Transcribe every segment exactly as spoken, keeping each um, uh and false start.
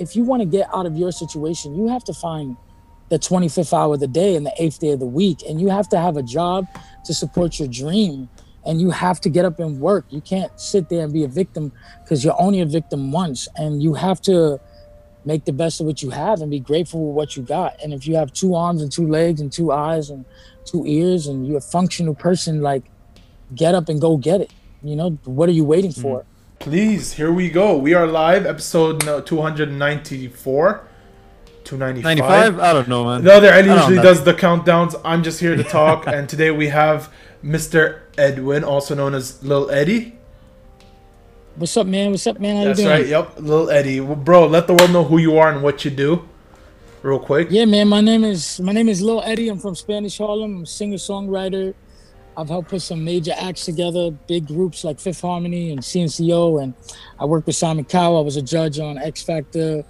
if you want to get out of your situation, you have to find the twenty-fifth hour of the day and the eighth day of the week. And you have to have a job to support your dream. And you have to get up and work. You can't sit there and be a victim, because you're only a victim once. And you have to make the best of what you have and be grateful for what you got. And if you have two arms and two legs and two eyes and two ears and you're a functional person, like, get up and go get it. You know, what are you waiting for? Please, here we go. We are live, episode two ninety-four. two ninety-five? I don't know, man. The other Eddie usually does the countdowns. I'm just here to talk. And today we have Mister Edwin, also known as Lil Eddie. What's up, man? What's up, man? How you doing? That's right. Yep, Lil Eddie. Well, bro, let the world know who you are and what you do, real quick. Yeah, man. My name is my name is Lil Eddie. I'm from Spanish Harlem. I'm a singer-songwriter. I've helped put some major acts together, big groups like Fifth Harmony and C N C O. And I worked with Simon Cowell. I was a judge on X Factor,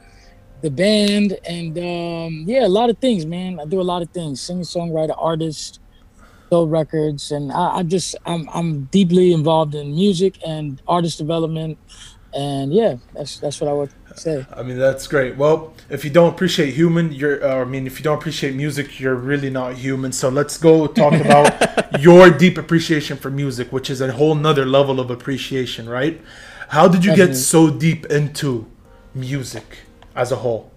the band, and um, yeah, a lot of things, man. I do a lot of things: singer, songwriter, artist, build records, and I, I just I'm I'm deeply involved in music and artist development, and yeah, that's that's what I would say. I mean, that's great. Well, if you don't appreciate human, you're uh, I mean, if you don't appreciate music, you're really not human. So let's go talk about your deep appreciation for music, which is a whole nother level of appreciation, right? How did you Definitely. get so deep into music as a whole?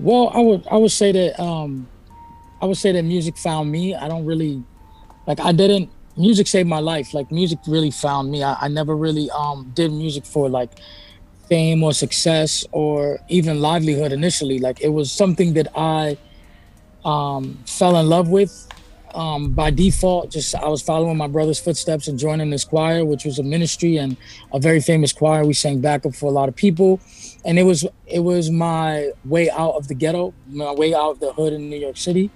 Well, I would I would say that um, I would say that music found me. I don't really like I didn't music saved my life. Like, music really found me. I, I never really um, did music for like fame or success or even livelihood initially. Like, it was something that I um, fell in love with um, by default. Just I was following my brother's footsteps and joining this choir, which was a ministry and a very famous choir. We sang backup for a lot of people. And it was it was my way out of the ghetto, my way out of the hood in New York City.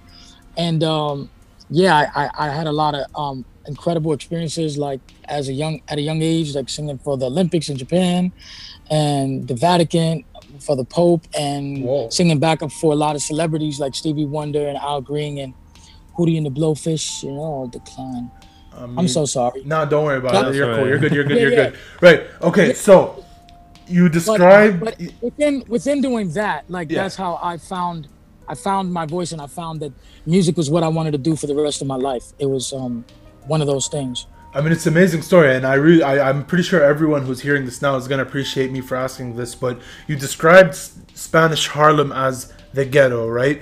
And um, yeah, I, I had a lot of um, incredible experiences, like as a young at a young age, like singing for the Olympics in Japan and the Vatican for the Pope, and Whoa. singing backup for a lot of celebrities like Stevie Wonder and Al Green and Hootie and the Blowfish. You know, decline. I mean, I'm so sorry. No, don't worry about That's it. You're right. cool. You're good. You're good. yeah, you're yeah. good. Right. Okay. So. You described but, but within within doing that, like yeah. that's how I found I found my voice, and I found that music was what I wanted to do for the rest of my life. It was um one of those things. I mean, it's an amazing story, and I really I, I'm pretty sure everyone who's hearing this now is gonna appreciate me for asking this. But you described Spanish Harlem as the ghetto, right?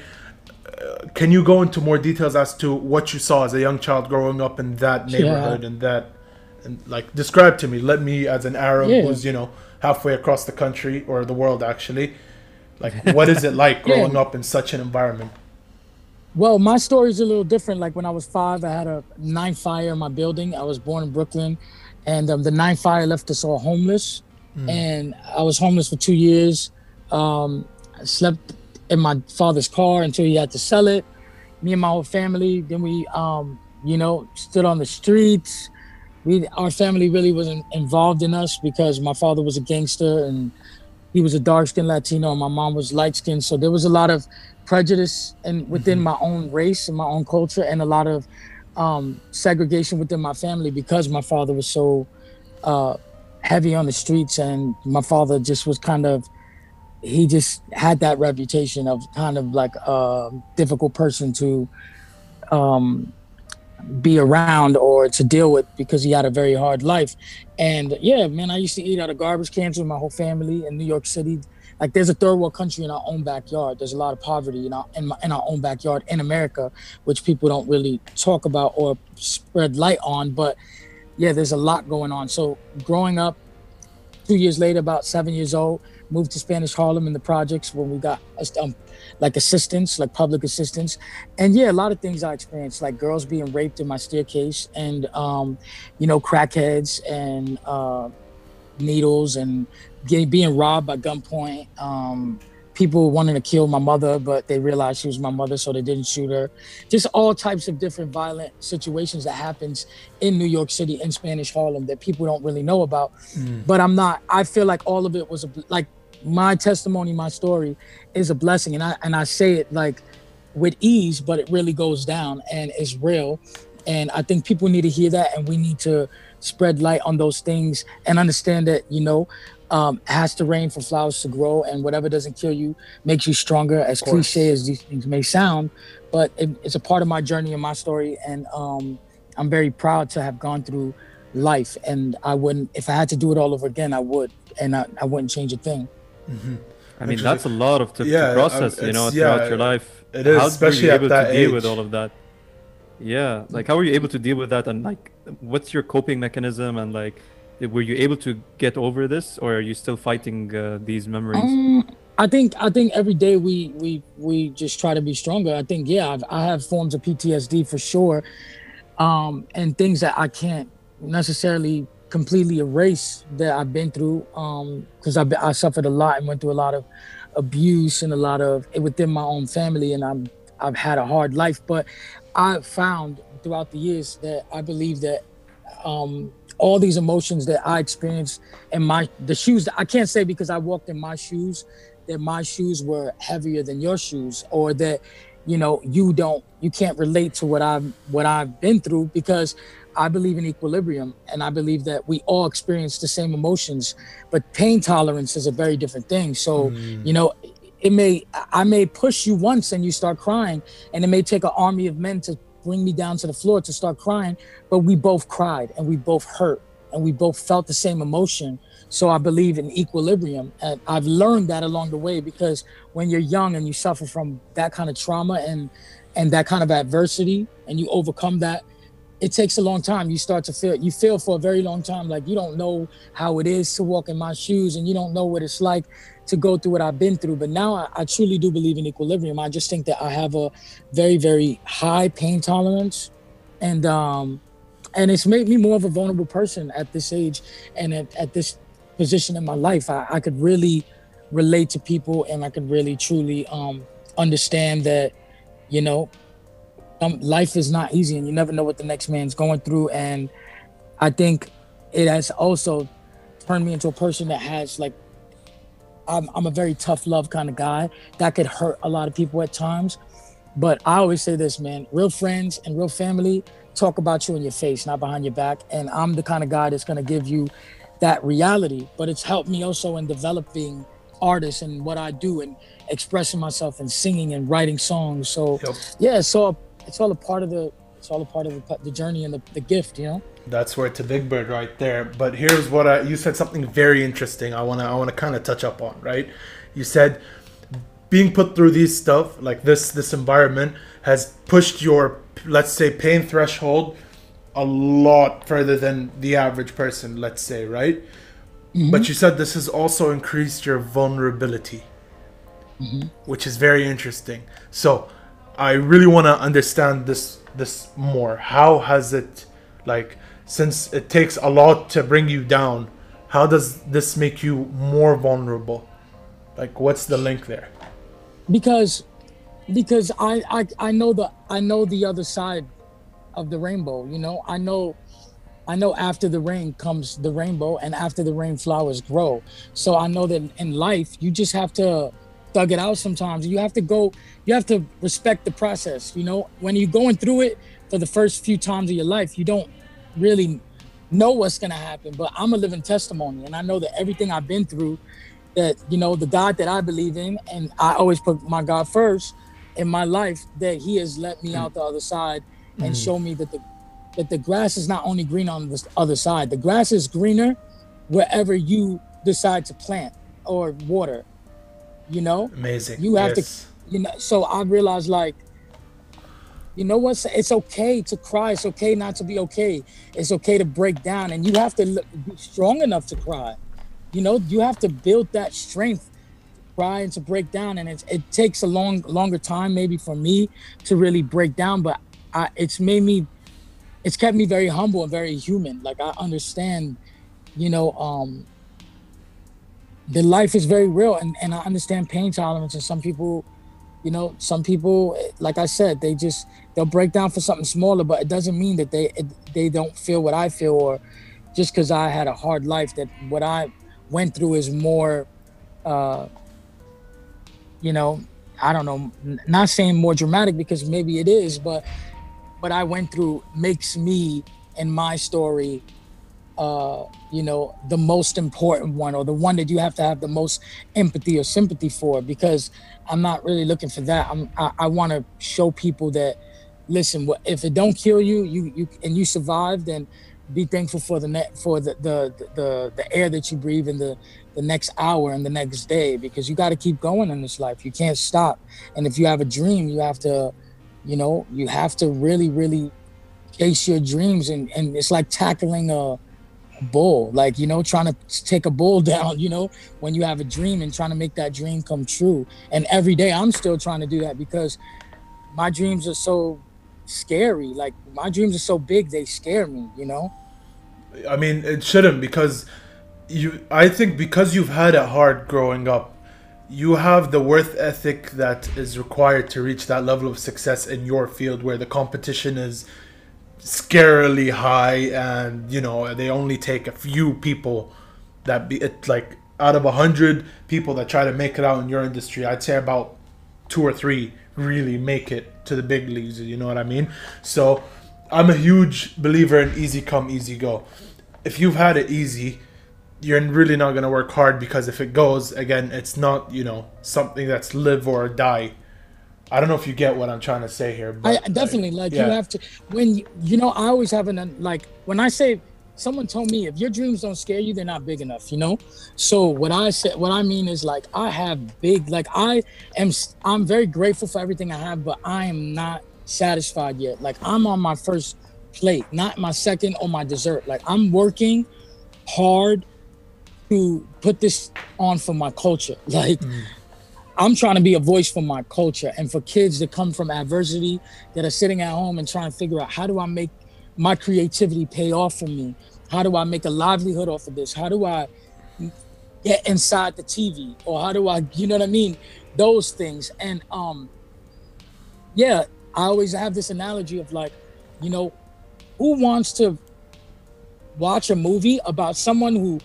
Uh, can you go into more details as to what you saw as a young child growing up in that neighborhood yeah. and that, and like describe to me? Let me, as an Arab yeah. who's, you know, halfway across the country or the world, actually, like, what is it like growing yeah. up in such an environment? Well, my story is a little different. Like, when I was five, I had a ninth fire in my building. I was born in Brooklyn, and um, the ninth fire left us all homeless. Mm. And I was homeless for two years. Um, I slept in my father's car until he had to sell it. Me and my whole family. Then we, um, you know, stood on the streets. We, our family really wasn't involved in us because my father was a gangster and he was a dark-skinned Latino and my mom was light-skinned. So there was a lot of prejudice and within mm-hmm. my own race and my own culture, and a lot of um, segregation within my family because my father was so uh, heavy on the streets, and my father just was kind of, he just had that reputation of kind of like a difficult person to um, be around or to deal with because he had a very hard life. And yeah, man, I used to eat out of garbage cans with my whole family in New York City. Like, there's a third world country in our own backyard. There's a lot of poverty in our, in, my, in our own backyard in America, which people don't really talk about or spread light on. But yeah, there's a lot going on. So growing up, two years later, about seven years old, moved to Spanish Harlem in the projects when we got um, like assistance, like public assistance. And yeah, a lot of things I experienced, like girls being raped in my staircase, and, um, you know, crackheads and uh, needles, and getting, being robbed by gunpoint. Um, people wanting to kill my mother, but they realized she was my mother, so they didn't shoot her. Just all types of different violent situations that happens in New York City, in Spanish Harlem, that people don't really know about. Mm. But I'm not, I feel like all of it was, a, like, my testimony, my story is a blessing. And I and I say it like with ease, but it really goes down and is real. And I think people need to hear that, and we need to spread light on those things and understand that, you know, um, has to rain for flowers to grow, and whatever doesn't kill you makes you stronger, as cliche as these things may sound. But it, it's a part of my journey and my story, and um, I'm very proud to have gone through life. And I wouldn't, if I had to do it all over again, I would, and I, I wouldn't change a thing. Mm-hmm. I mean, that's a lot of to, yeah, to process, you know, throughout yeah, your life. It is, how especially at that age. How were you able to age. deal with all of that? Yeah, like how were you able to deal with that, and like, what's your coping mechanism, and like, were you able to get over this, or are you still fighting uh, these memories? Um, I think I think every day we we we just try to be stronger. I think yeah, I've, I have forms of P T S D for sure, um, and things that I can't necessarily completely erase that I've been through, because um, I I suffered a lot and went through a lot of abuse and a lot of it within my own family, and I'm I've had a hard life. But I found throughout the years that I believe that um, all these emotions that I experienced in my the shoes that I can't say because I walked in my shoes that my shoes were heavier than your shoes, or that you know you don't you can't relate to what I've what I've been through, because I believe in equilibrium, and I believe that we all experience the same emotions, but pain tolerance is a very different thing. So mm. you know. It may, I may push you once and you start crying, and it may take an army of men to bring me down to the floor to start crying, but we both cried and we both hurt and we both felt the same emotion. So I believe in equilibrium, and I've learned that along the way, because when you're young and you suffer from that kind of trauma and, and that kind of adversity, and you overcome that, it takes a long time. You start to feel, you feel for a very long time, like you don't know how it is to walk in my shoes, and you don't know what it's like to go through what I've been through. But now I, I truly do believe in equilibrium. I just think that I have a very, very high pain tolerance. And um, and it's made me more of a vulnerable person at this age and at, at this position in my life. I, I could really relate to people, and I could really, truly um, understand that, you know, Um, life is not easy, and you never know what the next man's going through. And I think it has also turned me into a person that has like, I'm, I'm a very tough love kind of guy that could hurt a lot of people at times. But I always say this, man, real friends and real family talk about you in your face, not behind your back. And I'm the kind of guy that's going to give you that reality. But it's helped me also in developing artists and what I do and expressing myself and singing and writing songs. So yep. yeah, so It's all a part of the. It's all a part of the, the journey and the, the gift, you know. That's where it's a big bird right there. But here's what I, you said something very interesting. I wanna I wanna kind of touch up on, right? You said being put through these stuff like this this environment has pushed your, let's say, pain threshold a lot further than the average person, let's say, right? Mm-hmm. But you said this has also increased your vulnerability, mm-hmm. which is very interesting. So I really want to understand this this more. How has it, like, since it takes a lot to bring you down, how does this make you more vulnerable? Like, what's the link there? Because because I, I, I know the I know the other side of the rainbow, you know? I know I know after the rain comes the rainbow, and after the rain, flowers grow. So I know that in life, you just have to thug it out sometimes. You have to go, you have to respect the process. You know, when you're going through it for the first few times of your life, you don't really know what's going to happen. But I'm a living testimony, and I know that everything I've been through, that, you know, the God that I believe in, and I always put my God first in my life, that he has let me mm. out the other side and mm. show me that the, that the grass is not only green on the other side. The grass is greener wherever you decide to plant or water. You know, amazing. You have yes. to, you know. So I realized, like, you know what? It's okay to cry. It's okay not to be okay. It's okay to break down, and you have to look, be strong enough to cry. You know, you have to build that strength, to cry and to break down. And it it takes a long, longer time, maybe for me to really break down. But I, it's made me, it's kept me very humble and very human. Like, I understand, you know. um The life is very real, and, and I understand pain tolerance. And some people, you know, some people, like I said, they just, they'll break down for something smaller, but it doesn't mean that they they don't feel what I feel, or just because I had a hard life that what I went through is more, uh, you know, I don't know, not saying more dramatic, because maybe it is, but what I went through makes me and my story uh, you know, the most important one, or the one that you have to have the most empathy or sympathy for, because I'm not really looking for that. I'm, I, I want to show people that, listen, if it don't kill you, you, you and you survive, then be thankful for the net, for the, the, the, the air that you breathe in the, the next hour and the next day, because you got to keep going in this life. You can't stop. And if you have a dream, you have to, you know, you have to really, really chase your dreams. And, and it's like tackling a bull, like, you know, trying to take a bull down, you know, when you have a dream and trying to make that dream come true. And every day I'm still trying to do that, because my dreams are so scary. Like, my dreams are so big, they scare me, you know? I mean, it shouldn't, because you, I think because you've had it hard growing up, you have the worth ethic that is required to reach that level of success in your field, where the competition is scarily high, and you know, they only take a few people that be it, like out of a hundred people that try to make it out in your industry, I'd say about two or three really make it to the big leagues, you know what I mean? So I'm a huge believer in easy come, easy go. If you've had it easy, you're really not going to work hard, because if it goes, again, it's not, you know, something that's live or die. I don't know if you get what I'm trying to say here. But I definitely, like, like yeah. You have to, when, you, you know, I always have an, like, when I say, someone told me, if your dreams don't scare you, they're not big enough, you know? So what I said, what I mean is, like, I have big, like, I am, I'm very grateful for everything I have, but I am not satisfied yet. Like, I'm on my first plate, not my second or my dessert. Like, I'm working hard to put this on for my culture. Like, mm. I'm trying to be a voice for my culture and for kids that come from adversity, that are sitting at home and trying to figure out, how do I make my creativity pay off for me? How do I make a livelihood off of this? How do I get inside the T V? Or how do I, you know what I mean? Those things. And um, yeah, I always have this analogy of, like, you know, who wants to watch a movie about someone who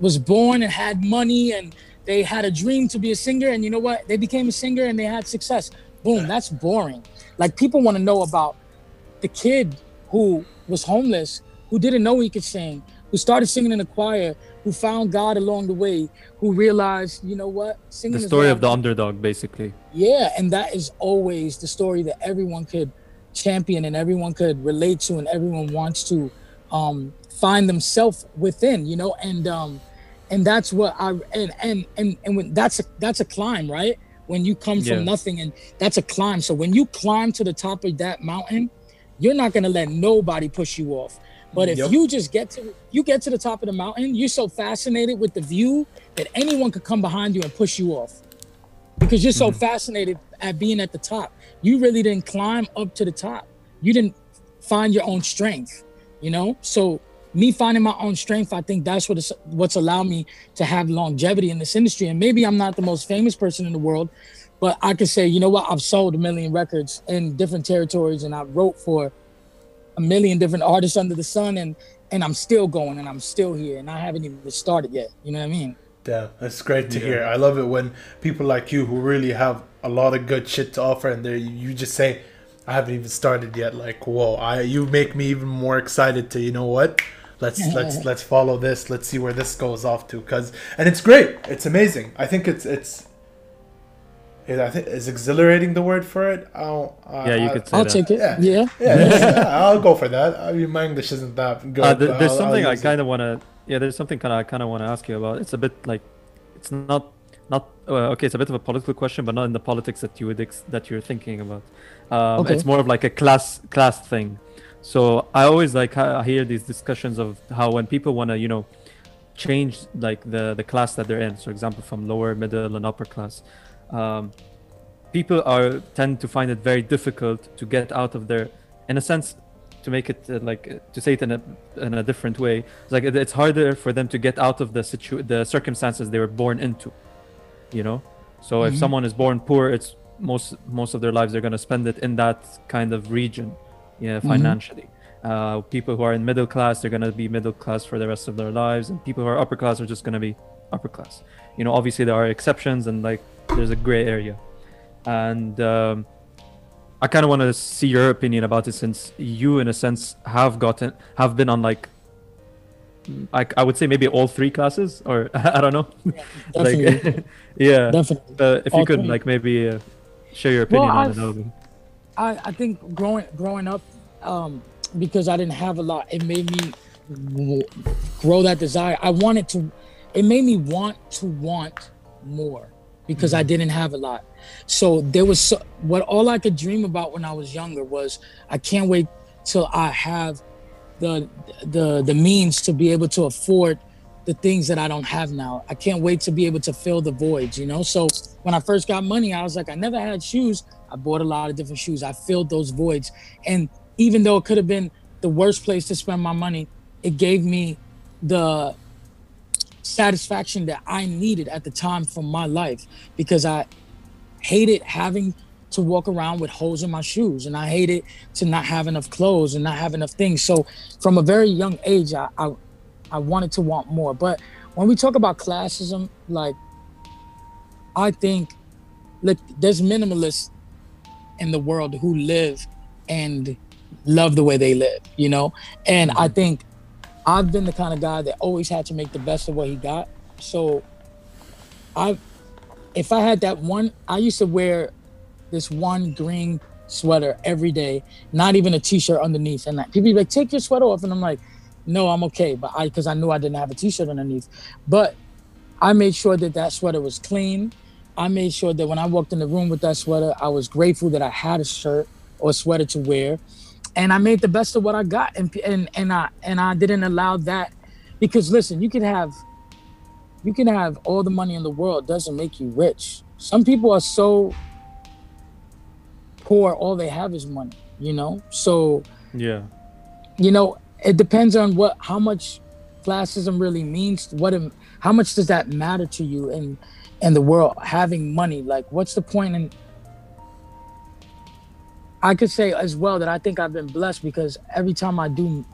was born and had money and they had a dream to be a singer, and you know what? They became a singer and they had success. Boom, that's boring. Like, people want to know about the kid who was homeless, who didn't know he could sing, who started singing in a choir, who found God along the way, who realized, you know what? Singing is the story of the underdog, basically. Yeah, and that is always the story that everyone could champion and everyone could relate to and everyone wants to um, find themselves within, you know? And um, and that's what I, and and and, and when that's a, that's a climb, right? When you come from yeah. nothing, and that's a climb. So when you climb to the top of that mountain, you're not gonna let nobody push you off. But if yep. you just get to, you get to the top of the mountain, you're so fascinated with the view that anyone could come behind you and push you off, because you're so mm-hmm. fascinated at being at the top. You really didn't climb up to the top. You didn't find your own strength, you know? So me finding my own strength, I think that's what is, what's allowed me to have longevity in this industry. And maybe I'm not the most famous person in the world, but I can say, you know what? I've sold a million records in different territories, and I wrote for a million different artists under the sun, and, and I'm still going, and I'm still here, and I haven't even started yet. You know what I mean? Yeah, that's great to yeah. hear. I love it when people like you, who really have a lot of good shit to offer, and you just say, I haven't even started yet. Like, whoa, I, you make me even more excited to, you know what? Let's, let's, let's follow this. Let's see where this goes off to. Cause, and it's great. It's amazing. I think it's, it's, I think is exhilarating the word for it. I'll, uh, yeah, you could say I'll that. Take it. Yeah, yeah, yeah, yeah. I'll go for that. I mean, my English isn't that good. Uh, there, there's I'll, something I'll I kind of want to. Yeah, there's something kind of I kind of want to ask you about. It's a bit like, it's not not uh, okay. It's a bit of a political question, but not in the politics that you would ex- that you're thinking about. Um, okay. It's more of like a class class thing. So I always like I hear these discussions of how when people want to, you know, change like the the class that they're in. So, for example, from lower, middle, and upper class. Um, people are tend to find it very difficult to get out of their, in a sense, to make it uh, like uh, to say it in a in a different way. It's like it, it's harder for them to get out of the situ the circumstances they were born into, you know. So mm-hmm. if someone is born poor, it's most most of their lives they're going to spend it in that kind of region, yeah, you know, financially. Mm-hmm. Uh, people who are in middle class, they're going to be middle class for the rest of their lives, and people who are upper class are just going to be upper class. You know, obviously there are exceptions, and like. There's a gray area, and um, I kind of want to see your opinion about it, since you, in a sense, have gotten have been on like I, I would say maybe all three classes, or I don't know. Yeah, definitely. like, yeah. Definitely. Uh, if all you could, three. like maybe uh, share your opinion well, on I've, an album. I, I think growing growing up, um, because I didn't have a lot, it made me grow that desire. I wanted to. It made me want to want more because mm-hmm. I didn't have a lot. So there was so, what all I could dream about when I was younger was I can't wait till I have the the the means to be able to afford the things that I don't have now. I can't wait to be able to fill the voids, you know? So when I first got money, I was like, I never had shoes. I bought a lot of different shoes. I filled those voids. And even though it could have been the worst place to spend my money, it gave me the satisfaction that I needed at the time for my life, because I hated having to walk around with holes in my shoes, and I hated to not have enough clothes and not have enough things. So from a very young age, I, I, I wanted to want more. But when we talk about classism, like, I think, look, there's minimalists in the world who live and love the way they live, you know? And I think I've been the kind of guy that always had to make the best of what he got. So I, if I had that one, I used to wear this one green sweater every day, not even a t-shirt underneath. And people be like, take your sweater off. And I'm like, no, I'm okay. But I, cause I knew I didn't have a t-shirt underneath, but I made sure that that sweater was clean. I made sure that when I walked in the room with that sweater, I was grateful that I had a shirt or a sweater to wear. And I made the best of what I got. And, and, and I, and I didn't allow that, because listen, you can have, you can have all the money in the world. It doesn't make you rich. Some people are so poor, all they have is money, you know? So, yeah, you know, it depends on what, how much classism really means. What, how much does that matter to you in, in the world, having money? Like, what's the point? And I could say as well that I think I've been blessed, because every time I do,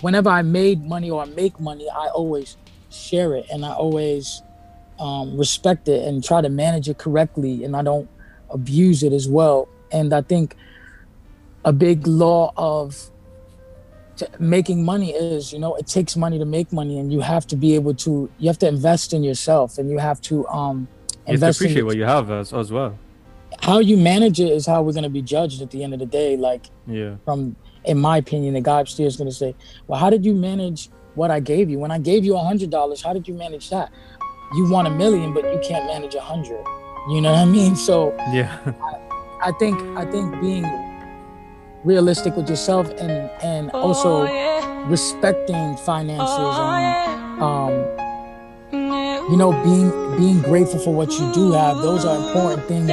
whenever I made money or I make money, I always share it, and I always um, respect it and try to manage it correctly, and I don't abuse it as well. And I think a big law of t- making money is, you know, it takes money to make money, and you have to be able to, you have to invest in yourself, and you have to um, invest. You have to appreciate in what you have as, as well. How you manage it is how we're going to be judged at the end of the day. Like, yeah, from, in my opinion, the guy upstairs is going to say, well, how did you manage what I gave you? When I gave you one hundred dollars, how did you manage that? You want a million, but you can't manage a hundred. You know what I mean? So yeah, I, I think I think being realistic with yourself, and and oh, also yeah. respecting finances, oh, and um, yeah. you know, being being grateful for what you do have. Those are important things,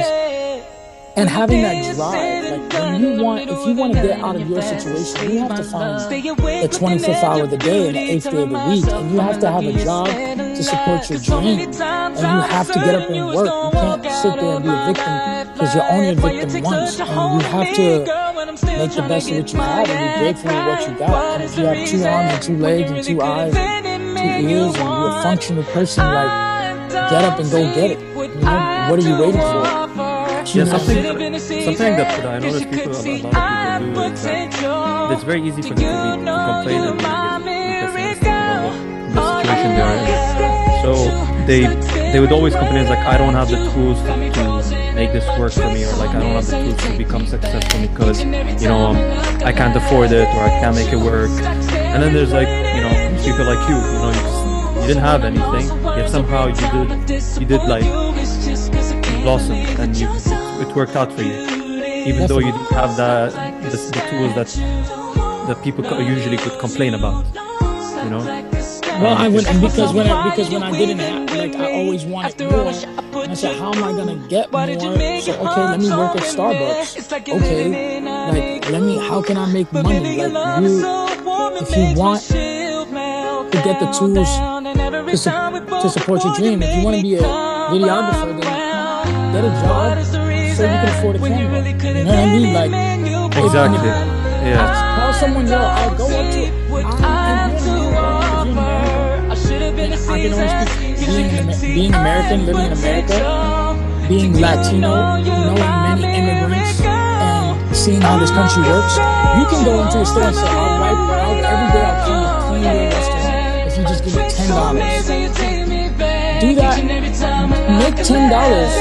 and having that drive. Like, when you want, if you want to get out of your situation, you have to find the twenty-fifth hour of the day and the eighth day of the week, and you have to have a job to support your dream, and you have to get up and work. You can't sit there and be a victim, because you're only a victim once, and you have to make the best of what you have and be grateful for what you got. And if you have two arms and two legs and two eyes and two ears, and you're a functional person, like, get up and go get it. You know, what are you waiting for? Yeah, something, something that I know that people, a lot of people do is that it's very easy for them to, be, to complain and be pessimistic about the situation they are in. So they they would always complain, like, I don't have the tools to, to make this work for me, or like, I don't have the tools to become successful because, you know, um, I can't afford it, or I can't make it work. And then there's like, you know, people like you, you know, you, just, you didn't have anything, yet somehow you did, you did like blossom, and you, it, it worked out for you, even though you didn't have the, the, the tools that the people usually could complain about, you know? Well, I would, because when I, because when I didn't have, like, I always wanted more. And I said, how am I gonna get more? So okay, let me work at Starbucks. Okay, like, let me, how can I make money? Like, you, if you want to get the tools to, su- to support your dream, if you want to be a videographer, then get a job so you can afford a camera. You know what I mean? Like, exactly. If, yeah. Tell someone, yo, I'll go up to. I'll I can only speak being, being American, living in America, being Latino, knowing many immigrants, and seeing how this country works. You can go into a store and say, all right, every day I'll clean a clean restaurant. ten dollars. Do that. Make ten dollars.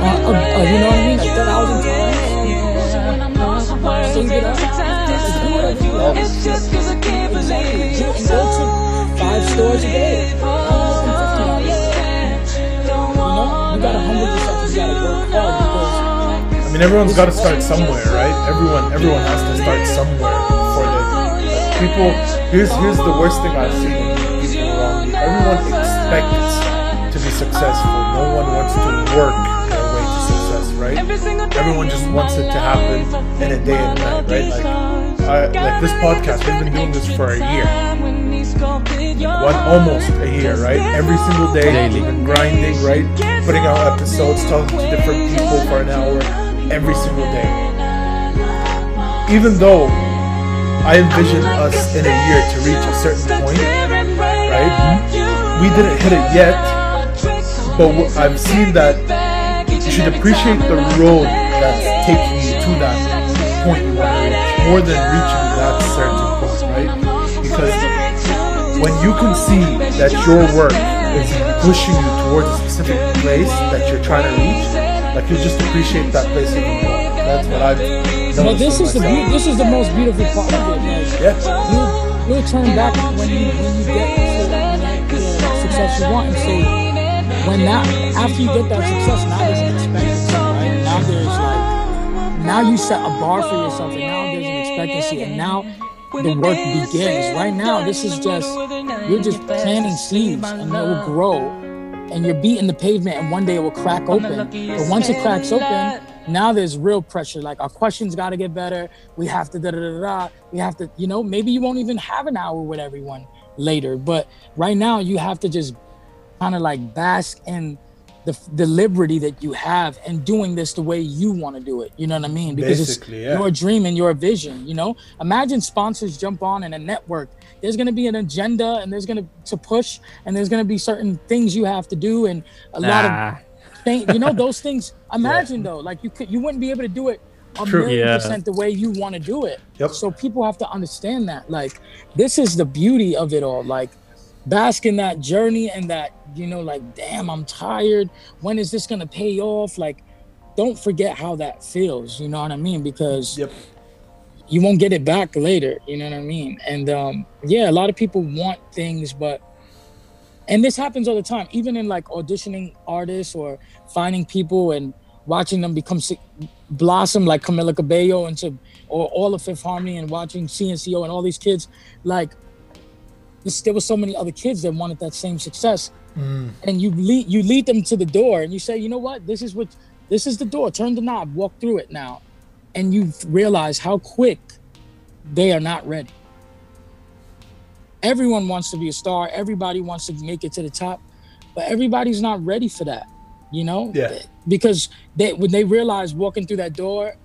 Uh, uh, uh, you know what I mean? Like a thousand times. Sing it up. Do whatever you love. Exactly. Go to five stores a day. Uh, you know? You gotta humble yourself. You gotta work hard. I mean, everyone's got to start somewhere, right? Everyone, everyone has to start somewhere. Before they, people, here's here's the worst thing I've seen when people are wrong. Everyone expects to be successful. No one wants to work their way to success, right? Everyone just wants it to happen in a day and night, right? Like, I, like this podcast, we've been doing this for a year, one almost a year, right? Every single day, we've been grinding, right? Putting out episodes, talking to different people for an hour. Every single day. Even though I envisioned us in a year to reach a certain point, right? We didn't hit it yet, but I've seen that you should appreciate the road that's taking you to that point you want to reach, more than reaching that certain point, right? Because when you can see that your work is pushing you towards a specific place that you're trying to reach, like, you just appreciate that place even more. That's what I've noticed. But this is the be this is the most beautiful part of it. Like, yeah. You'll, you'll turn back when you when you get to the, the success you want, and say, when that after you get that success, now there's an expectancy, right? Now there's like now you set a bar for yourself, and now there's an expectancy, and now the work begins. Right now, this is just you're just planting seeds, and it will grow. And you're beating the pavement, and one day it will crack open. But once it cracks open, now there's real pressure. Like, our questions got to get better. We have to da da da da. We have to, you know, maybe you won't even have an hour with everyone later. But right now, you have to just kind of like bask in the the liberty that you have and doing this the way you want to do it. You know what I mean? Because Basically, it's yeah. your dream and your vision, you know? Imagine sponsors jump on in a network. There's going to be an agenda, and there's going to to push, and there's going to be certain things you have to do, and a nah. lot of things, you know, those things. Imagine yeah. though, like you could, you wouldn't be able to do it a True, million yeah. percent the way you want to do it. Yep. So people have to understand that, like, this is the beauty of it all. Like, bask in that journey and that, you know, like, damn, I'm tired. When is this going to pay off? Like, don't forget how that feels. You know what I mean? Because yep. you won't get it back later. You know what I mean? And um, yeah, a lot of people want things, but, and this happens all the time, even in like auditioning artists or finding people and watching them become blossom, like Camila Cabello into, or all of Fifth Harmony, and watching C N C O and all these kids. Like, this, there were so many other kids that wanted that same success. Mm. And you lead, you lead them to the door, and you say, you know what, this is what, this is the door, turn the knob, walk through it now. And you realize how quick they are not ready. Everyone wants to be a star. Everybody wants to make it to the top, but everybody's not ready for that, you know? Yeah. Because they, when they realize walking through that door,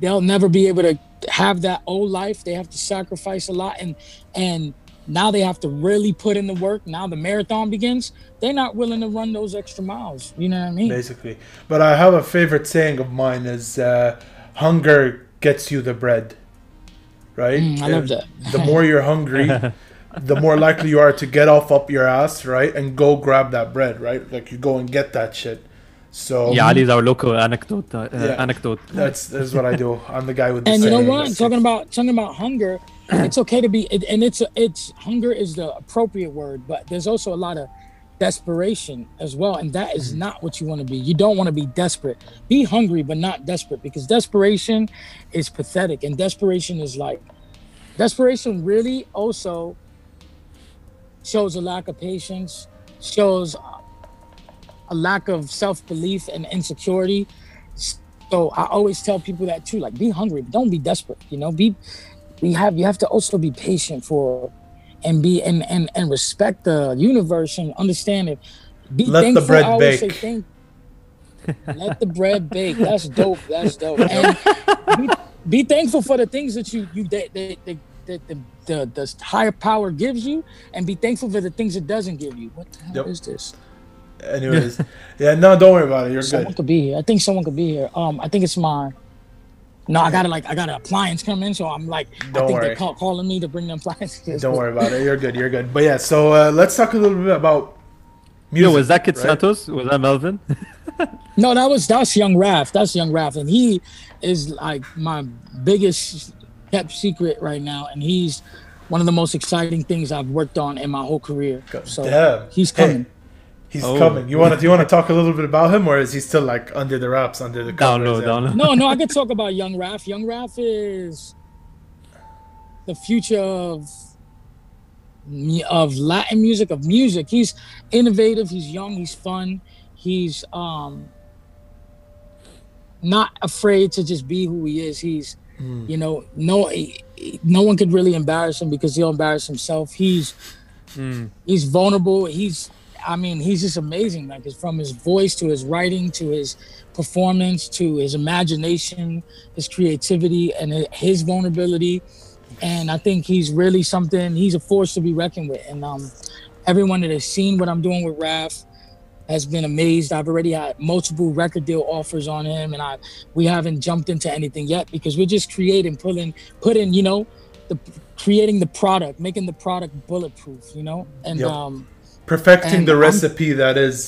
they'll never be able to have that old life. They have to sacrifice a lot, and and now they have to really put in the work. Now the marathon begins. They're not willing to run those extra miles. You know what I mean? Basically. But I have a favorite saying of mine is, uh, hunger gets you the bread, right? Mm, I love that. The more you're hungry, the more likely you are to get off up your ass, right? And go grab that bread, right? Like, you go and get that shit. So yeah, Ali's our local anecdote. Uh, yeah, anecdote. That's that's what I do. I'm the guy with the and saying. You know what? That's talking it. about talking about hunger, it's okay to be, and it's it's hunger is the appropriate word, but there's also a lot of desperation as well, and that is not what you want to be. You don't want to be desperate. Be hungry, but not desperate, because desperation is pathetic, and desperation is like desperation really also shows a lack of patience, shows a lack of self-belief and insecurity. So I always tell people that too, like, be hungry, but don't be desperate, you know? Be, we have, you have to also be patient for, and be, and, and, and respect the universe and understand it. Be Let thankful. the bread I always bake. Say thank, let the bread bake. That's dope, that's dope. And be, be thankful for the things that you, you that, that, that, that the, the, the higher power gives you, and be thankful for the things it doesn't give you. What the hell yep. is this? Anyways, yeah, no, don't worry about it. You're someone good. Someone could be here. I think someone could be here. Um, I think it's my No, I gotta like I got an appliance coming, so I'm like, don't I think worry. They're call, calling me to bring the appliances. Don't worry about it. You're good. You're good. But yeah, so uh, let's talk a little bit about music. Yo, was that Kid right? Santos? Was that Melvin? No, that was that's Young Raf. That's Young Raf, and he is like my biggest kept secret right now, and he's one of the most exciting things I've worked on in my whole career. God, so damn. He's coming. Hey. He's oh. coming. You want to? Do you want to talk a little bit about him, or is he still like under the wraps, under the covers? No, no, no, no. No, I could talk about Young Raf. Young Raf is the future of of Latin music, of music. He's innovative. He's young. He's fun. He's um not afraid to just be who he is. He's mm. you know no no one could really embarrass him because he'll embarrass himself. He's mm. he's vulnerable. He's I mean, he's just amazing. Like, from his voice to his writing to his performance to his imagination, his creativity, and his vulnerability. And I think he's really something. He's a force to be reckoned with. And um, everyone that has seen what I'm doing with Raf has been amazed. I've already had multiple record deal offers on him, and I we haven't jumped into anything yet because we're just creating, pulling, putting, you know, the creating the product, making the product bulletproof, you know, and yep. um. perfecting and the recipe I'm, that is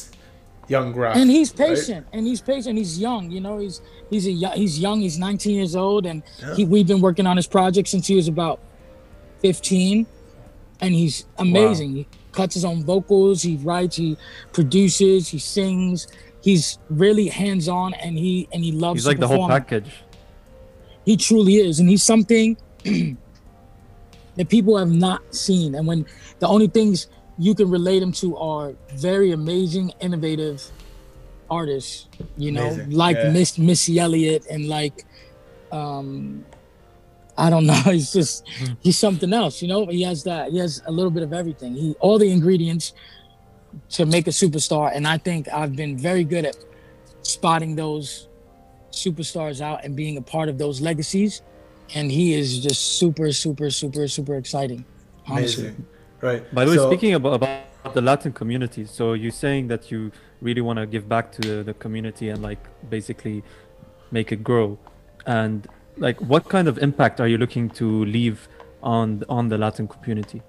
Young Raf. And he's patient, right? and he's patient. He's young, you know. He's he's a he's young. He's nineteen years old, and yeah. he, we've been working on his project since he was about fifteen. And he's amazing. Wow. He cuts his own vocals. He writes. He produces. He sings. He's really hands on, and he and he loves. He's like the whole package. He truly is, and he's something that people have not seen. And when the only things you can relate him to are very amazing, innovative artists, you know, amazing. like yeah. Miss Missy Elliott and like, um, I don't know. He's just, he's something else, you know, he has that, he has a little bit of everything. He, all the ingredients to make a superstar. And I think I've been very good at spotting those superstars out and being a part of those legacies. And he is just super, super, super, super exciting. Honestly. Amazing. Right. By the so, way, speaking about, about the Latin community, so you're saying that you really want to give back to the, the community and like basically make it grow. And like, what kind of impact are you looking to leave on on the Latin community?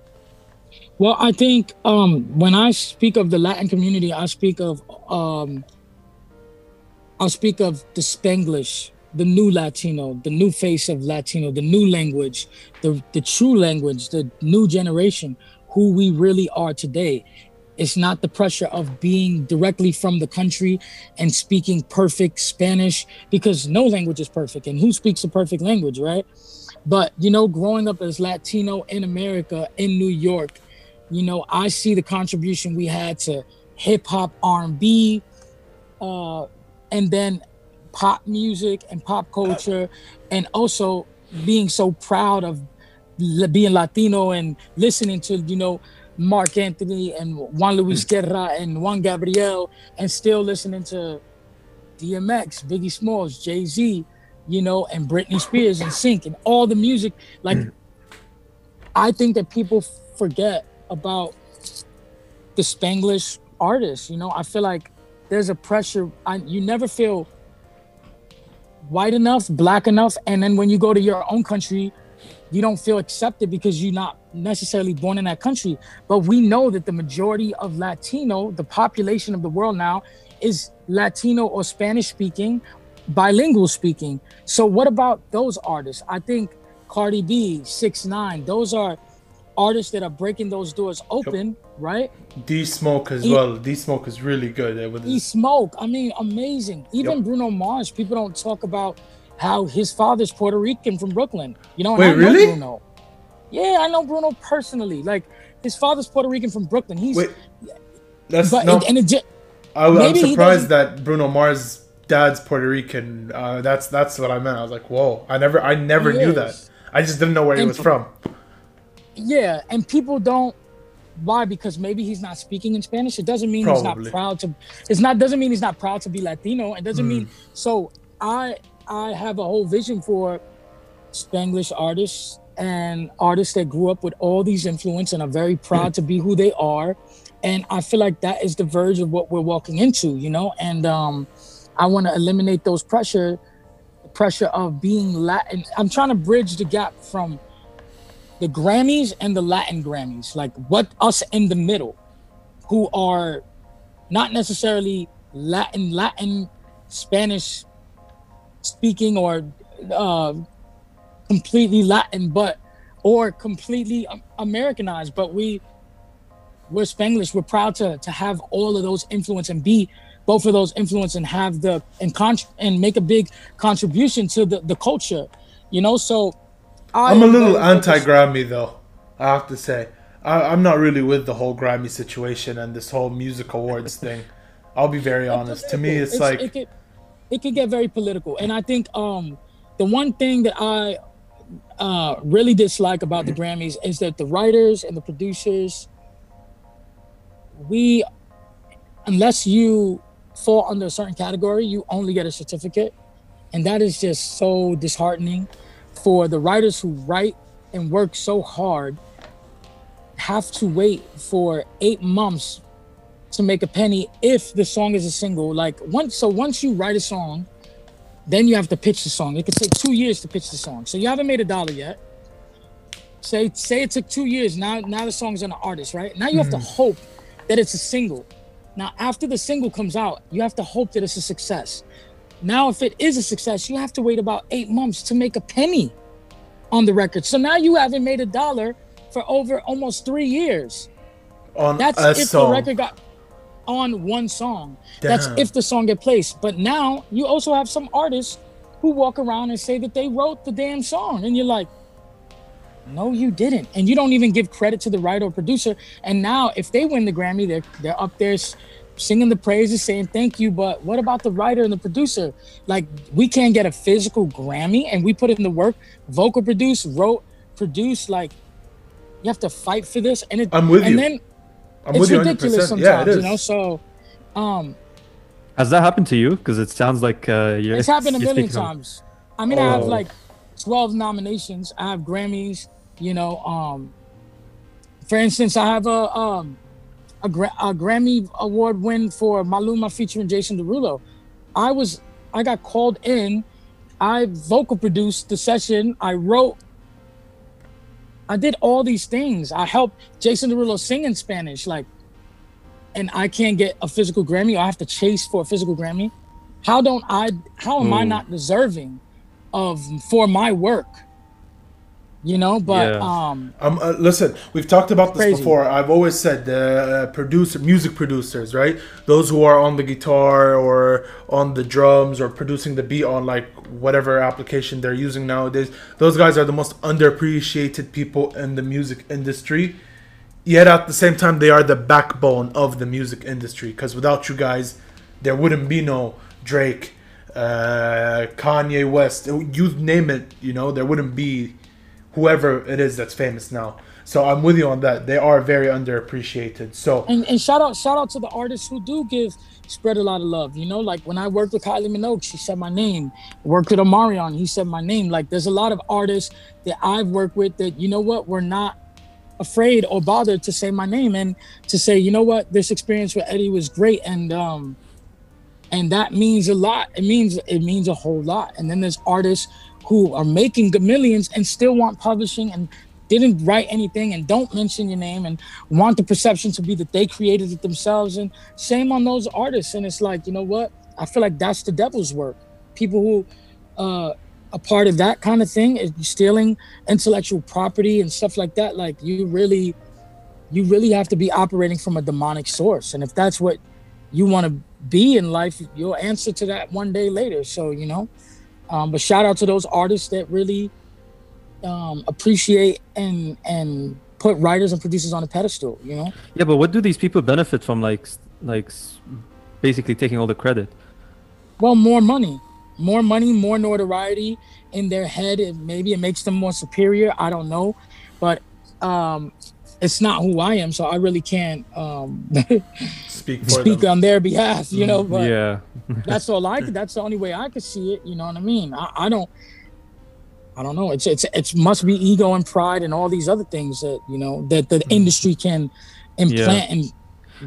Well, I think um, when I speak of the Latin community, I speak of um, I speak of the Spanglish, the new Latino, the new face of Latino, the new language, the the true language, the new generation. Who we really are today. It's not the pressure of being directly from the country and speaking perfect Spanish, because no language is perfect, and who speaks a perfect language, right? But, you know, growing up as Latino in America, in New York, you know, I see the contribution we had to hip hop, R and B, uh, and then pop music and pop culture, and also being so proud of being Latino and listening to, you know, Mark Anthony and Juan Luis Guerra and Juan Gabriel, and still listening to D M X, Biggie Smalls, Jay-Z, you know, and Britney Spears and *NSYNC and all the music. Like, I think that people forget about the Spanglish artists, you know. I feel like there's a pressure. I, you never feel white enough, black enough, and then when you go to your own country, you don't feel accepted because you're not necessarily born in that country. But we know that the majority of Latino, the population of the world now, is Latino or Spanish speaking, bilingual speaking. So what about those artists? I think Cardi B, six nine, those are artists that are breaking those doors open, yep. right? D-Smoke as e well. D-Smoke is really good. D-Smoke, I mean, amazing. Even yep. Bruno Mars, people don't talk about how his father's Puerto Rican from Brooklyn, you know. And wait, I know really? Bruno. Yeah, I know Bruno personally. Like, his father's Puerto Rican from Brooklyn. He's. Wait, that's but, not. And it, I, I'm surprised that Bruno Mars' dad's Puerto Rican. Uh, that's that's what I meant. I was like, whoa! I never, I never knew is. that. I just didn't know where and, he was from. Yeah, and people don't. Why? Because maybe he's not speaking in Spanish. It doesn't mean Probably. he's not proud to. It's not. Doesn't mean he's not proud to be Latino. It doesn't mm. mean. So I. I have a whole vision for Spanglish artists and artists that grew up with all these influences and are very proud to be who they are. And I feel like that is the verge of what we're walking into, you know? And um, I want to eliminate those pressure, pressure of being Latin. I'm trying to bridge the gap from the Grammys and the Latin Grammys, like what us in the middle, who are not necessarily Latin, Latin, Spanish speaking, or uh, completely Latin, but or completely Americanized, but we we're Spanglish. We're proud to to have all of those influence and be both of those influence and have the and con- and make a big contribution to the, the culture, you know. So I I'm a little anti-Grammy though, I have to say. I, I'm not really with the whole Grammy situation and this whole music awards thing. I'll be very honest. Political. To me, it's, it's like it could, it could get very political. And I think um, the one thing that I uh, really dislike about the Grammys is that the writers and the producers, we, unless you fall under a certain category, you only get a certificate, and that is just so disheartening. For the writers who write and work so hard, have to wait for eight months to make a penny if the song is a single. Like once, so once you write a song, then you have to pitch the song. It could take two years to pitch the song. So you haven't made a dollar yet. Say, say it took two years. Now, now the song's on the artist, right? Now you have mm. to hope that it's a single. Now, after the single comes out, you have to hope that it's a success. Now, if it is a success, you have to wait about eight months to make a penny on the record. So now you haven't made a dollar for over almost three years. On That's a if song. the record got on one song. Damn. That's if the song get placed. But now you also have some artists who walk around and say that they wrote the damn song. And you're like, no, you didn't. And you don't even give credit to the writer or producer. And now if they win the Grammy, they're, they're up there singing the praises, saying thank you, but what about the writer and the producer? Like, we can't get a physical Grammy, and we put in the work, vocal produce, wrote, produced, like, you have to fight for this. And it, I'm with and you. Then I'm it's with ridiculous you sometimes, yeah, it is. You know? So, um, has that happened to you? Because it sounds like uh, you're, it's happened a million times. Of... I mean, oh. I have like twelve nominations. I have Grammys, you know. Um, for instance, I have a, um, A, gra- a Grammy Award win for Maluma featuring Jason Derulo. I was, I got called in. I vocal produced the session. I wrote. I did all these things. I helped Jason Derulo sing in Spanish. Like, and I can't get a physical Grammy. Or I have to chase for a physical Grammy. How don't I? How am mm. I not deserving of for my work? You know, but yeah. um, um uh, listen, we've talked about this crazy. before. I've always said the uh, producer, music producers, right? Those who are on the guitar or on the drums or producing the beat on like whatever application they're using nowadays. Those guys are the most underappreciated people in the music industry. Yet at the same time, they are the backbone of the music industry. Because without you guys, there wouldn't be no Drake, uh, Kanye West. You name it, you know, there wouldn't be. Whoever it is that's famous now. So I'm with you on that. They are very underappreciated. So and, and shout out, shout out to the artists who do give spread a lot of love. You know, like when I worked with Kylie Minogue, she said my name. Worked with Omarion, he said my name. Like there's a lot of artists that I've worked with that, you know what, were not afraid or bothered to say my name and to say, you know what, this experience with Eddie was great, and um, and that means a lot. It means it means a whole lot. And then there's artists who are making millions and still want publishing and didn't write anything and don't mention your name and want the perception to be that they created it themselves. And shame on those artists. And it's like, you know what? I feel like that's the devil's work. People who uh, are part of that kind of thing, is stealing intellectual property and stuff like that. Like you really, you really have to be operating from a demonic source. And if that's what you want to be in life, you'll answer to that one day later. So, you know, Um, but shout out to those artists that really um, appreciate and and put writers and producers on a pedestal, you know? Yeah, but what do these people benefit from, like, like basically taking all the credit? Well, more money. More money, more notoriety in their head. It, maybe it makes them more superior. I don't know. But um, it's not who I am, so I really can't um, speak, for speak them. on their behalf, you know? But yeah. That's all I could. That's the only way I could see it. You know what I mean? I, I don't. I don't know. It's it's it must be ego and pride and all these other things that you know that the industry can implant yeah. in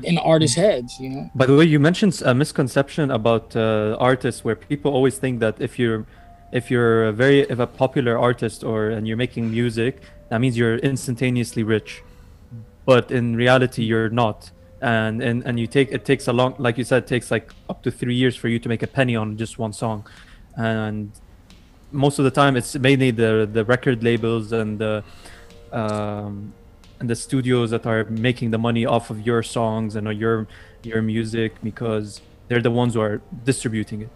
in artists' heads. You know. By the way, you mentioned a misconception about uh, artists where people always think that if you're if you're a very if a popular artist or and you're making music, that means you're instantaneously rich. But in reality, you're not. And, and and you take it takes a long, like you said, it takes like up to three years for you to make a penny on just one song. And most of the time, it's mainly the the record labels and the um, and the studios that are making the money off of your songs and your your music, because they're the ones who are distributing it.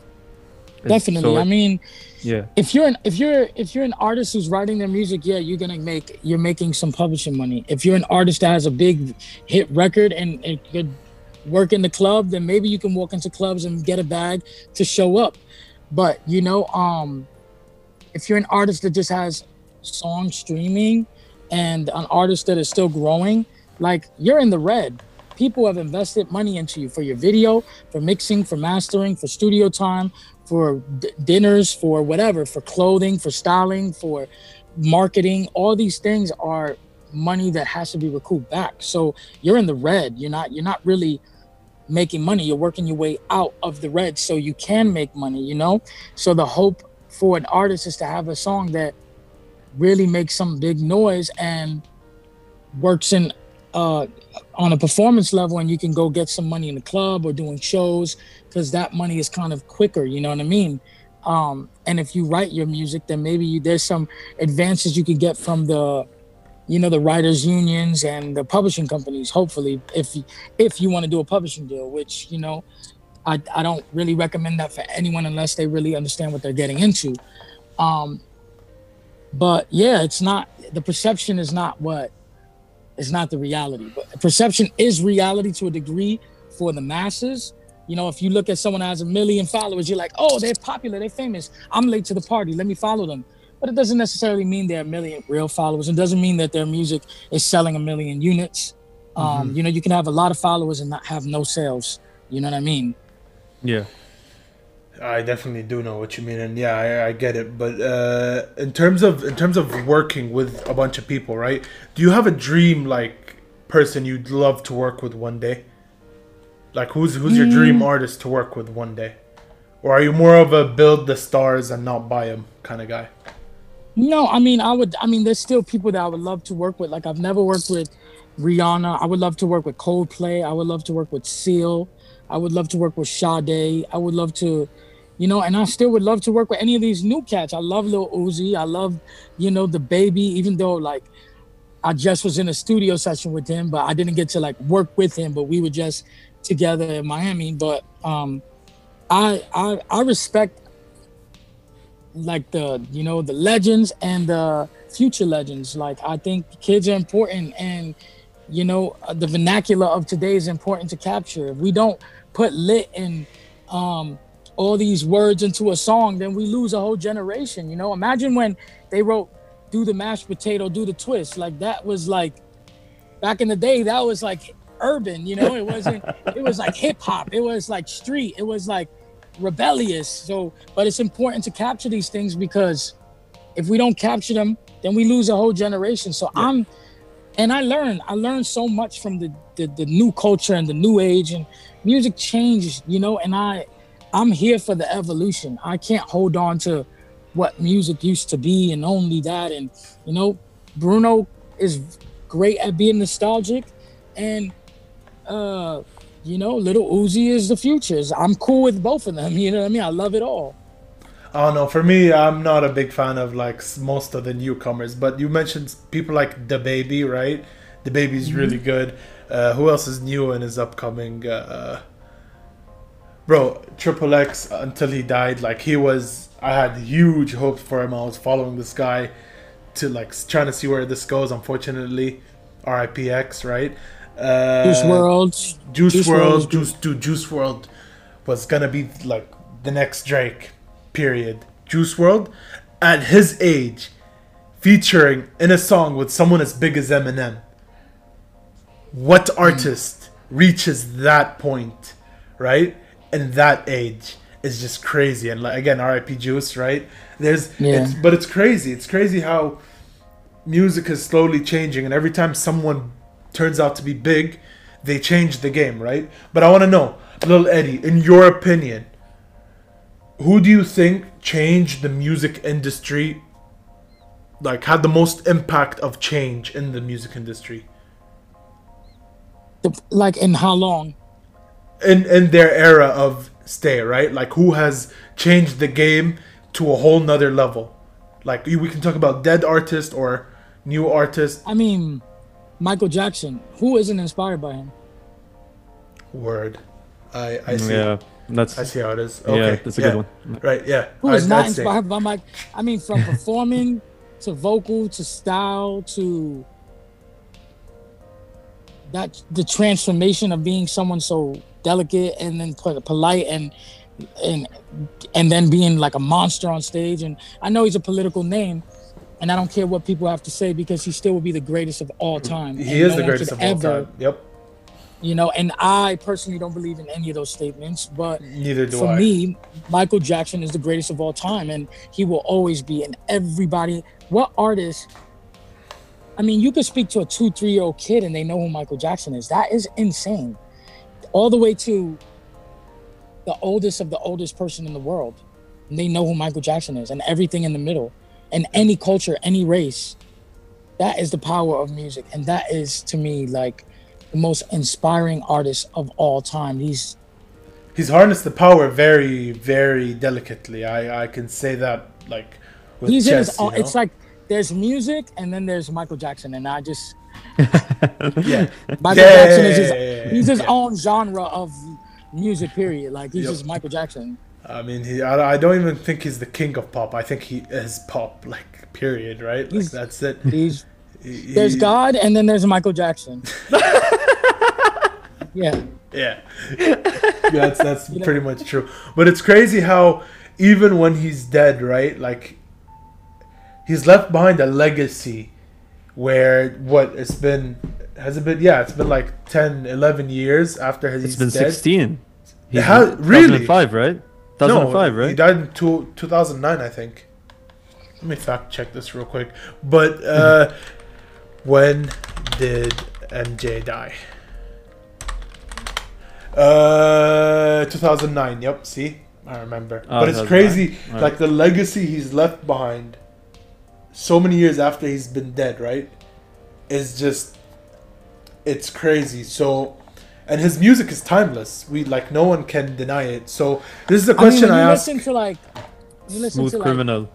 Definitely. So, I mean, yeah. If you're an if you're if you're an artist who's writing their music, yeah, you're gonna make you're making some publishing money. If you're an artist that has a big hit record and it could work in the club, then maybe you can walk into clubs and get a bag to show up. But you know, um, if you're an artist that just has song streaming and an artist that is still growing, like, you're in the red. People have invested money into you for your video, for mixing, for mastering, for studio time, for d- dinners, for whatever, for clothing, for styling, for marketing. All these things are money that has to be recouped back. So you're in the red. You're not, you're not really making money. You're working your way out of the red so you can make money, you know? So the hope for an artist is to have a song that really makes some big noise and works in uh, on a performance level, and you can go get some money in the club or doing shows, because that money is kind of quicker, you know what I mean? Um, and if you write your music, then maybe you, there's some advances you could get from the, you know, the writers unions and the publishing companies, hopefully, if you, if you want to do a publishing deal, which, you know, I, I don't really recommend that for anyone unless they really understand what they're getting into. Um, but yeah, it's not, the perception is not what, it's not the reality, but perception is reality to a degree for the masses. You know, if you look at someone that has a million followers, you're like, oh, they're popular, they're famous. I'm late to the party, let me follow them. But it doesn't necessarily mean they're a million real followers. It doesn't mean that their music is selling a million units. Mm-hmm. Um, you know, you can have a lot of followers and not have no sales. You know what I mean? Yeah. I definitely do know what you mean, and yeah, I, I get it. But uh, in terms of in terms of working with a bunch of people, right? Do you have a dream, like, person you'd love to work with one day? Like, who's who's mm. your dream artist to work with one day? Or are you more of a build the stars and not buy them kind of guy? No, I mean, I would. I mean, there's still people that I would love to work with. Like, I've never worked with Rihanna. I would love to work with Coldplay. I would love to work with Seal. I would love to work with Sade. I would love to. You know, and I still would love to work with any of these new cats. I love Lil Uzi. I love, you know, DaBaby, even though, like, I just was in a studio session with him, but I didn't get to, like, work with him, but we were just together in Miami. But um, I, I I respect, like, the, you know, the legends and the future legends. Like, I think kids are important, and, you know, the vernacular of today is important to capture. If we don't put lit in... Um, all these words into a song, then we lose a whole generation, you know? Imagine when they wrote, do the mashed potato, do the twist. Like, that was like, back in the day, that was like urban, you know? It wasn't, it was like hip hop. It was like street. It was like rebellious. So, but it's important to capture these things, because if we don't capture them, then we lose a whole generation. So yeah. I'm, and I learned, I learned so much from the, the, the new culture and the new age, and music changed, you know? And I, I'm here for the evolution. I can't hold on to what music used to be and only that. And, you know, Bruno is great at being nostalgic. And, uh, you know, Lil Uzi is the future. I'm cool with both of them. You know what I mean? I love it all. I don't know. For me, I'm not a big fan of, like, most of the newcomers. But you mentioned people like DaBaby, right? DaBaby's mm-hmm. really good. Uh, who else is new and is upcoming? Uh... Bro, Triple X, until he died, like, he was, I had huge hopes for him. I was following this guy to, like, trying to see where this goes. Unfortunately, R I P X, right? Uh, Juice world. Juice, Juice world. world. Juice, dude, Juice world was gonna be, like, the next Drake, period. Juice world, at his age, featuring in a song with someone as big as Eminem. What artist reaches that point, right? And that age is just crazy. And, like, again, R I P Juice, right? There's, yeah. it's, but it's crazy. It's crazy how music is slowly changing. And every time someone turns out to be big, they change the game, right? But I want to know, Lil Eddie, in your opinion, who do you think changed the music industry, like had the most impact of change in the music industry? Like in how long? In, in their era of stay, right? Like who has changed the game to a whole nother level? Like we can talk about dead artists or new artists. I mean, Michael Jackson. Who isn't inspired by him? Word. I, I see. Yeah, that's, I see how it is. Okay. Yeah, that's a yeah. good one. Right, yeah. Who is I, not I'd inspired say. by Mike? I mean, from performing to vocal to style to that the transformation of being someone so delicate and then polite and and and then being like a monster on stage. And I know he's a political name, and I don't care what people have to say because he still will be the greatest of all time. He and is no the greatest of all ever, time. Yep. You know, and I personally don't believe in any of those statements, but neither do for I. me, Michael Jackson is the greatest of all time, and he will always be. And everybody, what artist? I mean, you could speak to a two, three-year-old kid and they know who Michael Jackson is. That is insane. All the way to the oldest of the oldest person in the world, and they know who Michael Jackson is, and everything in the middle. And any culture, any race, that is the power of music. And that is, to me, like the most inspiring artist of all time. He's he's harnessed the power very, very delicately. I, I can say that, like, with he's chess, in his, you know? It's like there's music and then there's Michael Jackson. And I just... yeah. Michael yeah, Jackson is his, yeah, yeah, yeah. he's his yeah. own genre of music, period. Like, he's yep. just Michael Jackson. I mean, he, I, I don't even think he's the king of pop. I think he is pop, like, period, right? Like, that's it. He's, he, there's he, God, and then there's Michael Jackson. yeah. Yeah. That's, that's you pretty know? much true. But it's crazy how even when he's dead, right, like, he's left behind a legacy where, what, it's been, has it been, yeah, it's been like ten, eleven years after his death. It's been dead. sixteen. He's it has, really? two thousand five, right? two thousand five, no, right? He died in two, two thousand nine, I think. Let me fact check this real quick. But uh, when did M J die? Uh, two thousand nine, yep, see? I remember. Oh, but it's crazy, right. like the legacy he's left behind so many years after he's been dead, right? It's just, it's crazy. So... And his music is timeless. We like no one can deny it. So this is a question I, mean, when you I ask. Listen to like, you listen Smooth to Criminal,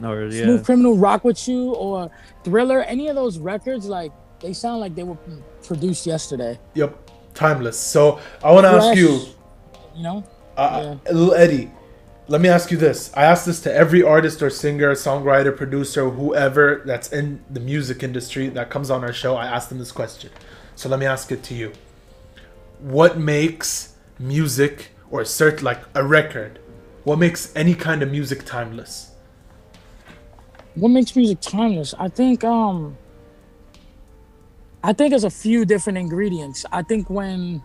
like, or, yeah. Smooth Criminal, Rock With You, or Thriller. Any of those records, like they sound like they were produced yesterday. Yep, timeless. So I want to ask you. You know. Uh, yeah. Lil Eddie, let me ask you this. I ask this to every artist or singer, songwriter, producer, whoever that's in the music industry that comes on our show. I ask them this question. So let me ask it to you. What makes music or cert like a record? What makes any kind of music timeless? What makes music timeless? I think um I think there's a few different ingredients. I think when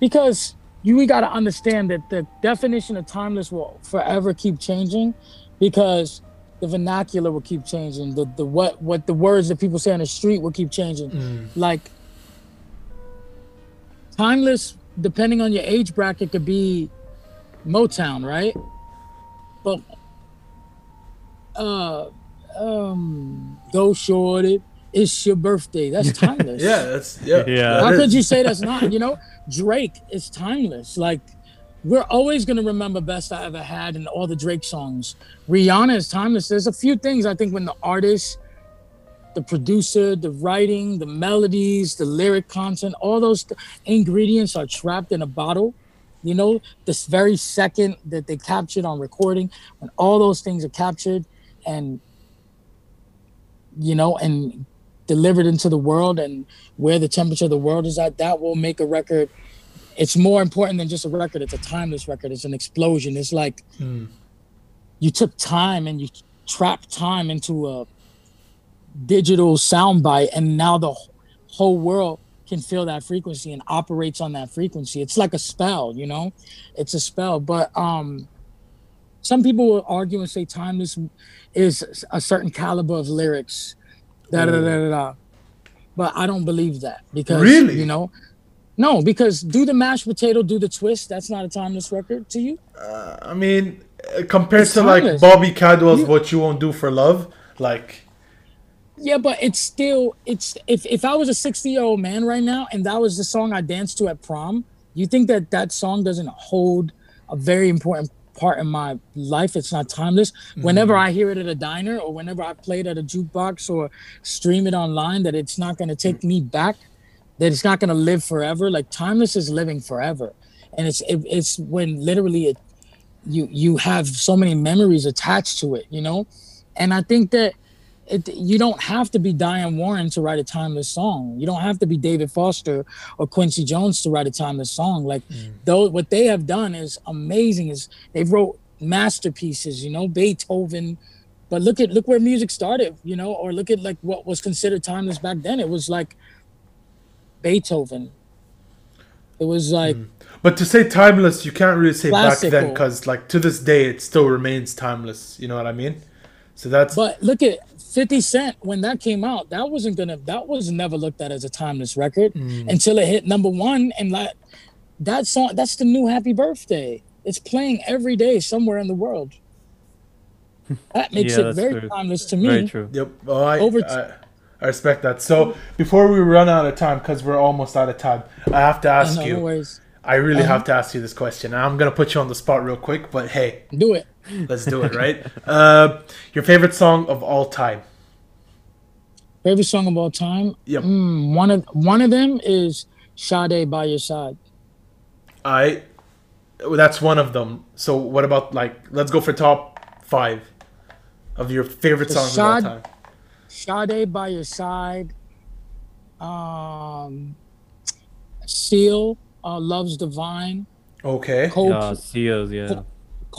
because you we gotta understand that the definition of timeless will forever keep changing because the vernacular will keep changing. The the what what the words that people say on the street will keep changing. Mm. Like timeless, depending on your age bracket, could be Motown, right? But uh, um, go shorty, it's your birthday. That's timeless. yeah, that's yeah. yeah How could you say that's not? You know, Drake is timeless. Like we're always gonna remember "Best I Ever Had" and all the Drake songs. Rihanna is timeless. There's a few things I think when the artist, the producer, the writing, the melodies, the lyric content, all those th- ingredients are trapped in a bottle. You know, this very second that they captured on recording, when all those things are captured and, you know, and delivered into the world and where the temperature of the world is at, that will make a record. It's more important than just a record. It's a timeless record. It's an explosion. It's like mm. you took time and you trapped time into a digital soundbite, and now the whole world can feel that frequency and operates on that frequency. It's like a spell, you know, it's a spell. But um some people will argue and say timeless is a certain caliber of lyrics, da, da, da, da, da. But I don't believe that because really you know No, because do the mashed potato, do the twist. That's not a timeless record to you. Uh, I mean, uh, compared it's to timeless. Like Bobby Cadwell's you, "What You Won't Do for Love," like. Yeah, but it's still it's if if I was a sixty-year-old man right now and that was the song I danced to at prom, you think that that song doesn't hold a very important part in my life? It's not timeless. Whenever mm-hmm. I hear it at a diner or whenever I play it at a jukebox or stream it online, that it's not going to take me back. That it's not going to live forever. Like timeless is living forever, and it's it, it's when literally it, you you have so many memories attached to it, you know. And I think that it you don't have to be Diane Warren to write a timeless song. You don't have to be David Foster or Quincy Jones to write a timeless song. Like mm. though what they have done is amazing. Is they wrote masterpieces, you know, Beethoven. But look at look where music started, you know, or look at like what was considered timeless back then. It was like Beethoven. It was like mm. but to say timeless, you can't really say classical. Back then, because like to this day it still remains timeless, you know what I mean? So that's but look at fifty cent. When that came out, that wasn't gonna that was never looked at as a timeless record mm. until it hit number one. And like that song, that's the new Happy Birthday. It's playing every day somewhere in the world. That makes yeah, it very true. Timeless to me. Very true. Yep. Well, I, over t- I, I respect that. So before we run out of time, because we're almost out of time, I have to ask I know, you. No worries. I really uh-huh. have to ask you this question. I'm gonna put you on the spot real quick, but hey, do it. Let's do it, right? uh, your favorite song of all time. Favorite song of all time? Yep. Mm, one of one of them is Sade, By Your Side. I. That's one of them. So what about like? Let's go for top five of your favorite the songs Sade, of all time. Sade, By Your Side. Um, Seal, uh, Love's Divine. Okay. Cold, uh, Seals, yeah. Cold,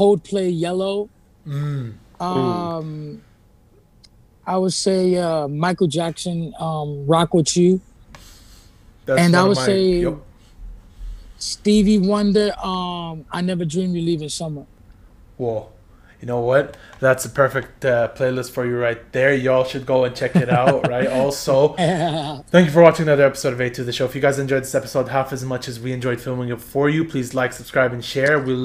Coldplay, Yellow. Mm. Um, I would say uh, Michael Jackson, um, Rock With You. That's and I would my, say yep. Stevie Wonder, um, I Never Dreamed You Leaving Summer. Whoa. You know what? That's a perfect uh, playlist for you right there. Y'all should go and check it out, right? Also, thank you for watching another episode of A to the Show. If you guys enjoyed this episode half as much as we enjoyed filming it for you, please like, subscribe, and share. We'll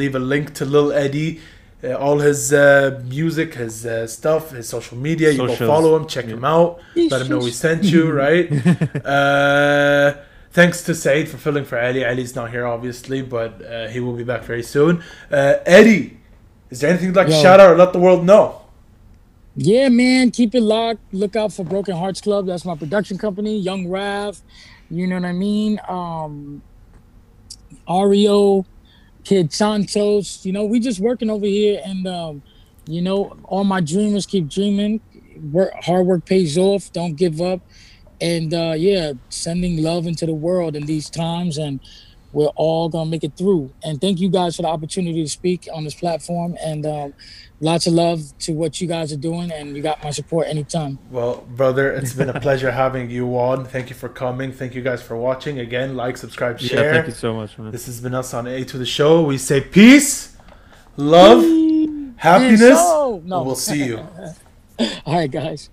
leave a link to Lil Eddie, uh, all his uh, music, his uh, stuff, his social media. You Socials. Go follow him, check yeah. him out. Let him know we sent you, right? uh... Thanks to Said for filling for Ali. Ali's not here, obviously, but uh, he will be back very soon. Uh, Eddie, is there anything you'd like Yo. To shout out or let the world know? Yeah, man. Keep it locked. Look out for Broken Hearts Club. That's my production company. Young Raf. You know what I mean? Um, Ario, Kid Santos. You know, we just working over here. And, um, you know, all my dreamers keep dreaming. Work, hard work pays off. Don't give up. And uh, yeah, sending love into the world in these times, and we're all gonna make it through. And thank you guys for the opportunity to speak on this platform. And um, lots of love to what you guys are doing, and you got my support anytime. Well, brother, it's been a pleasure having you on. Thank you for coming. Thank you guys for watching. Again, like, subscribe, share. Yeah, thank you so much, man. This has been us on A to the Show. We say peace, love, peace. Happiness. No. We'll see you. All right, guys.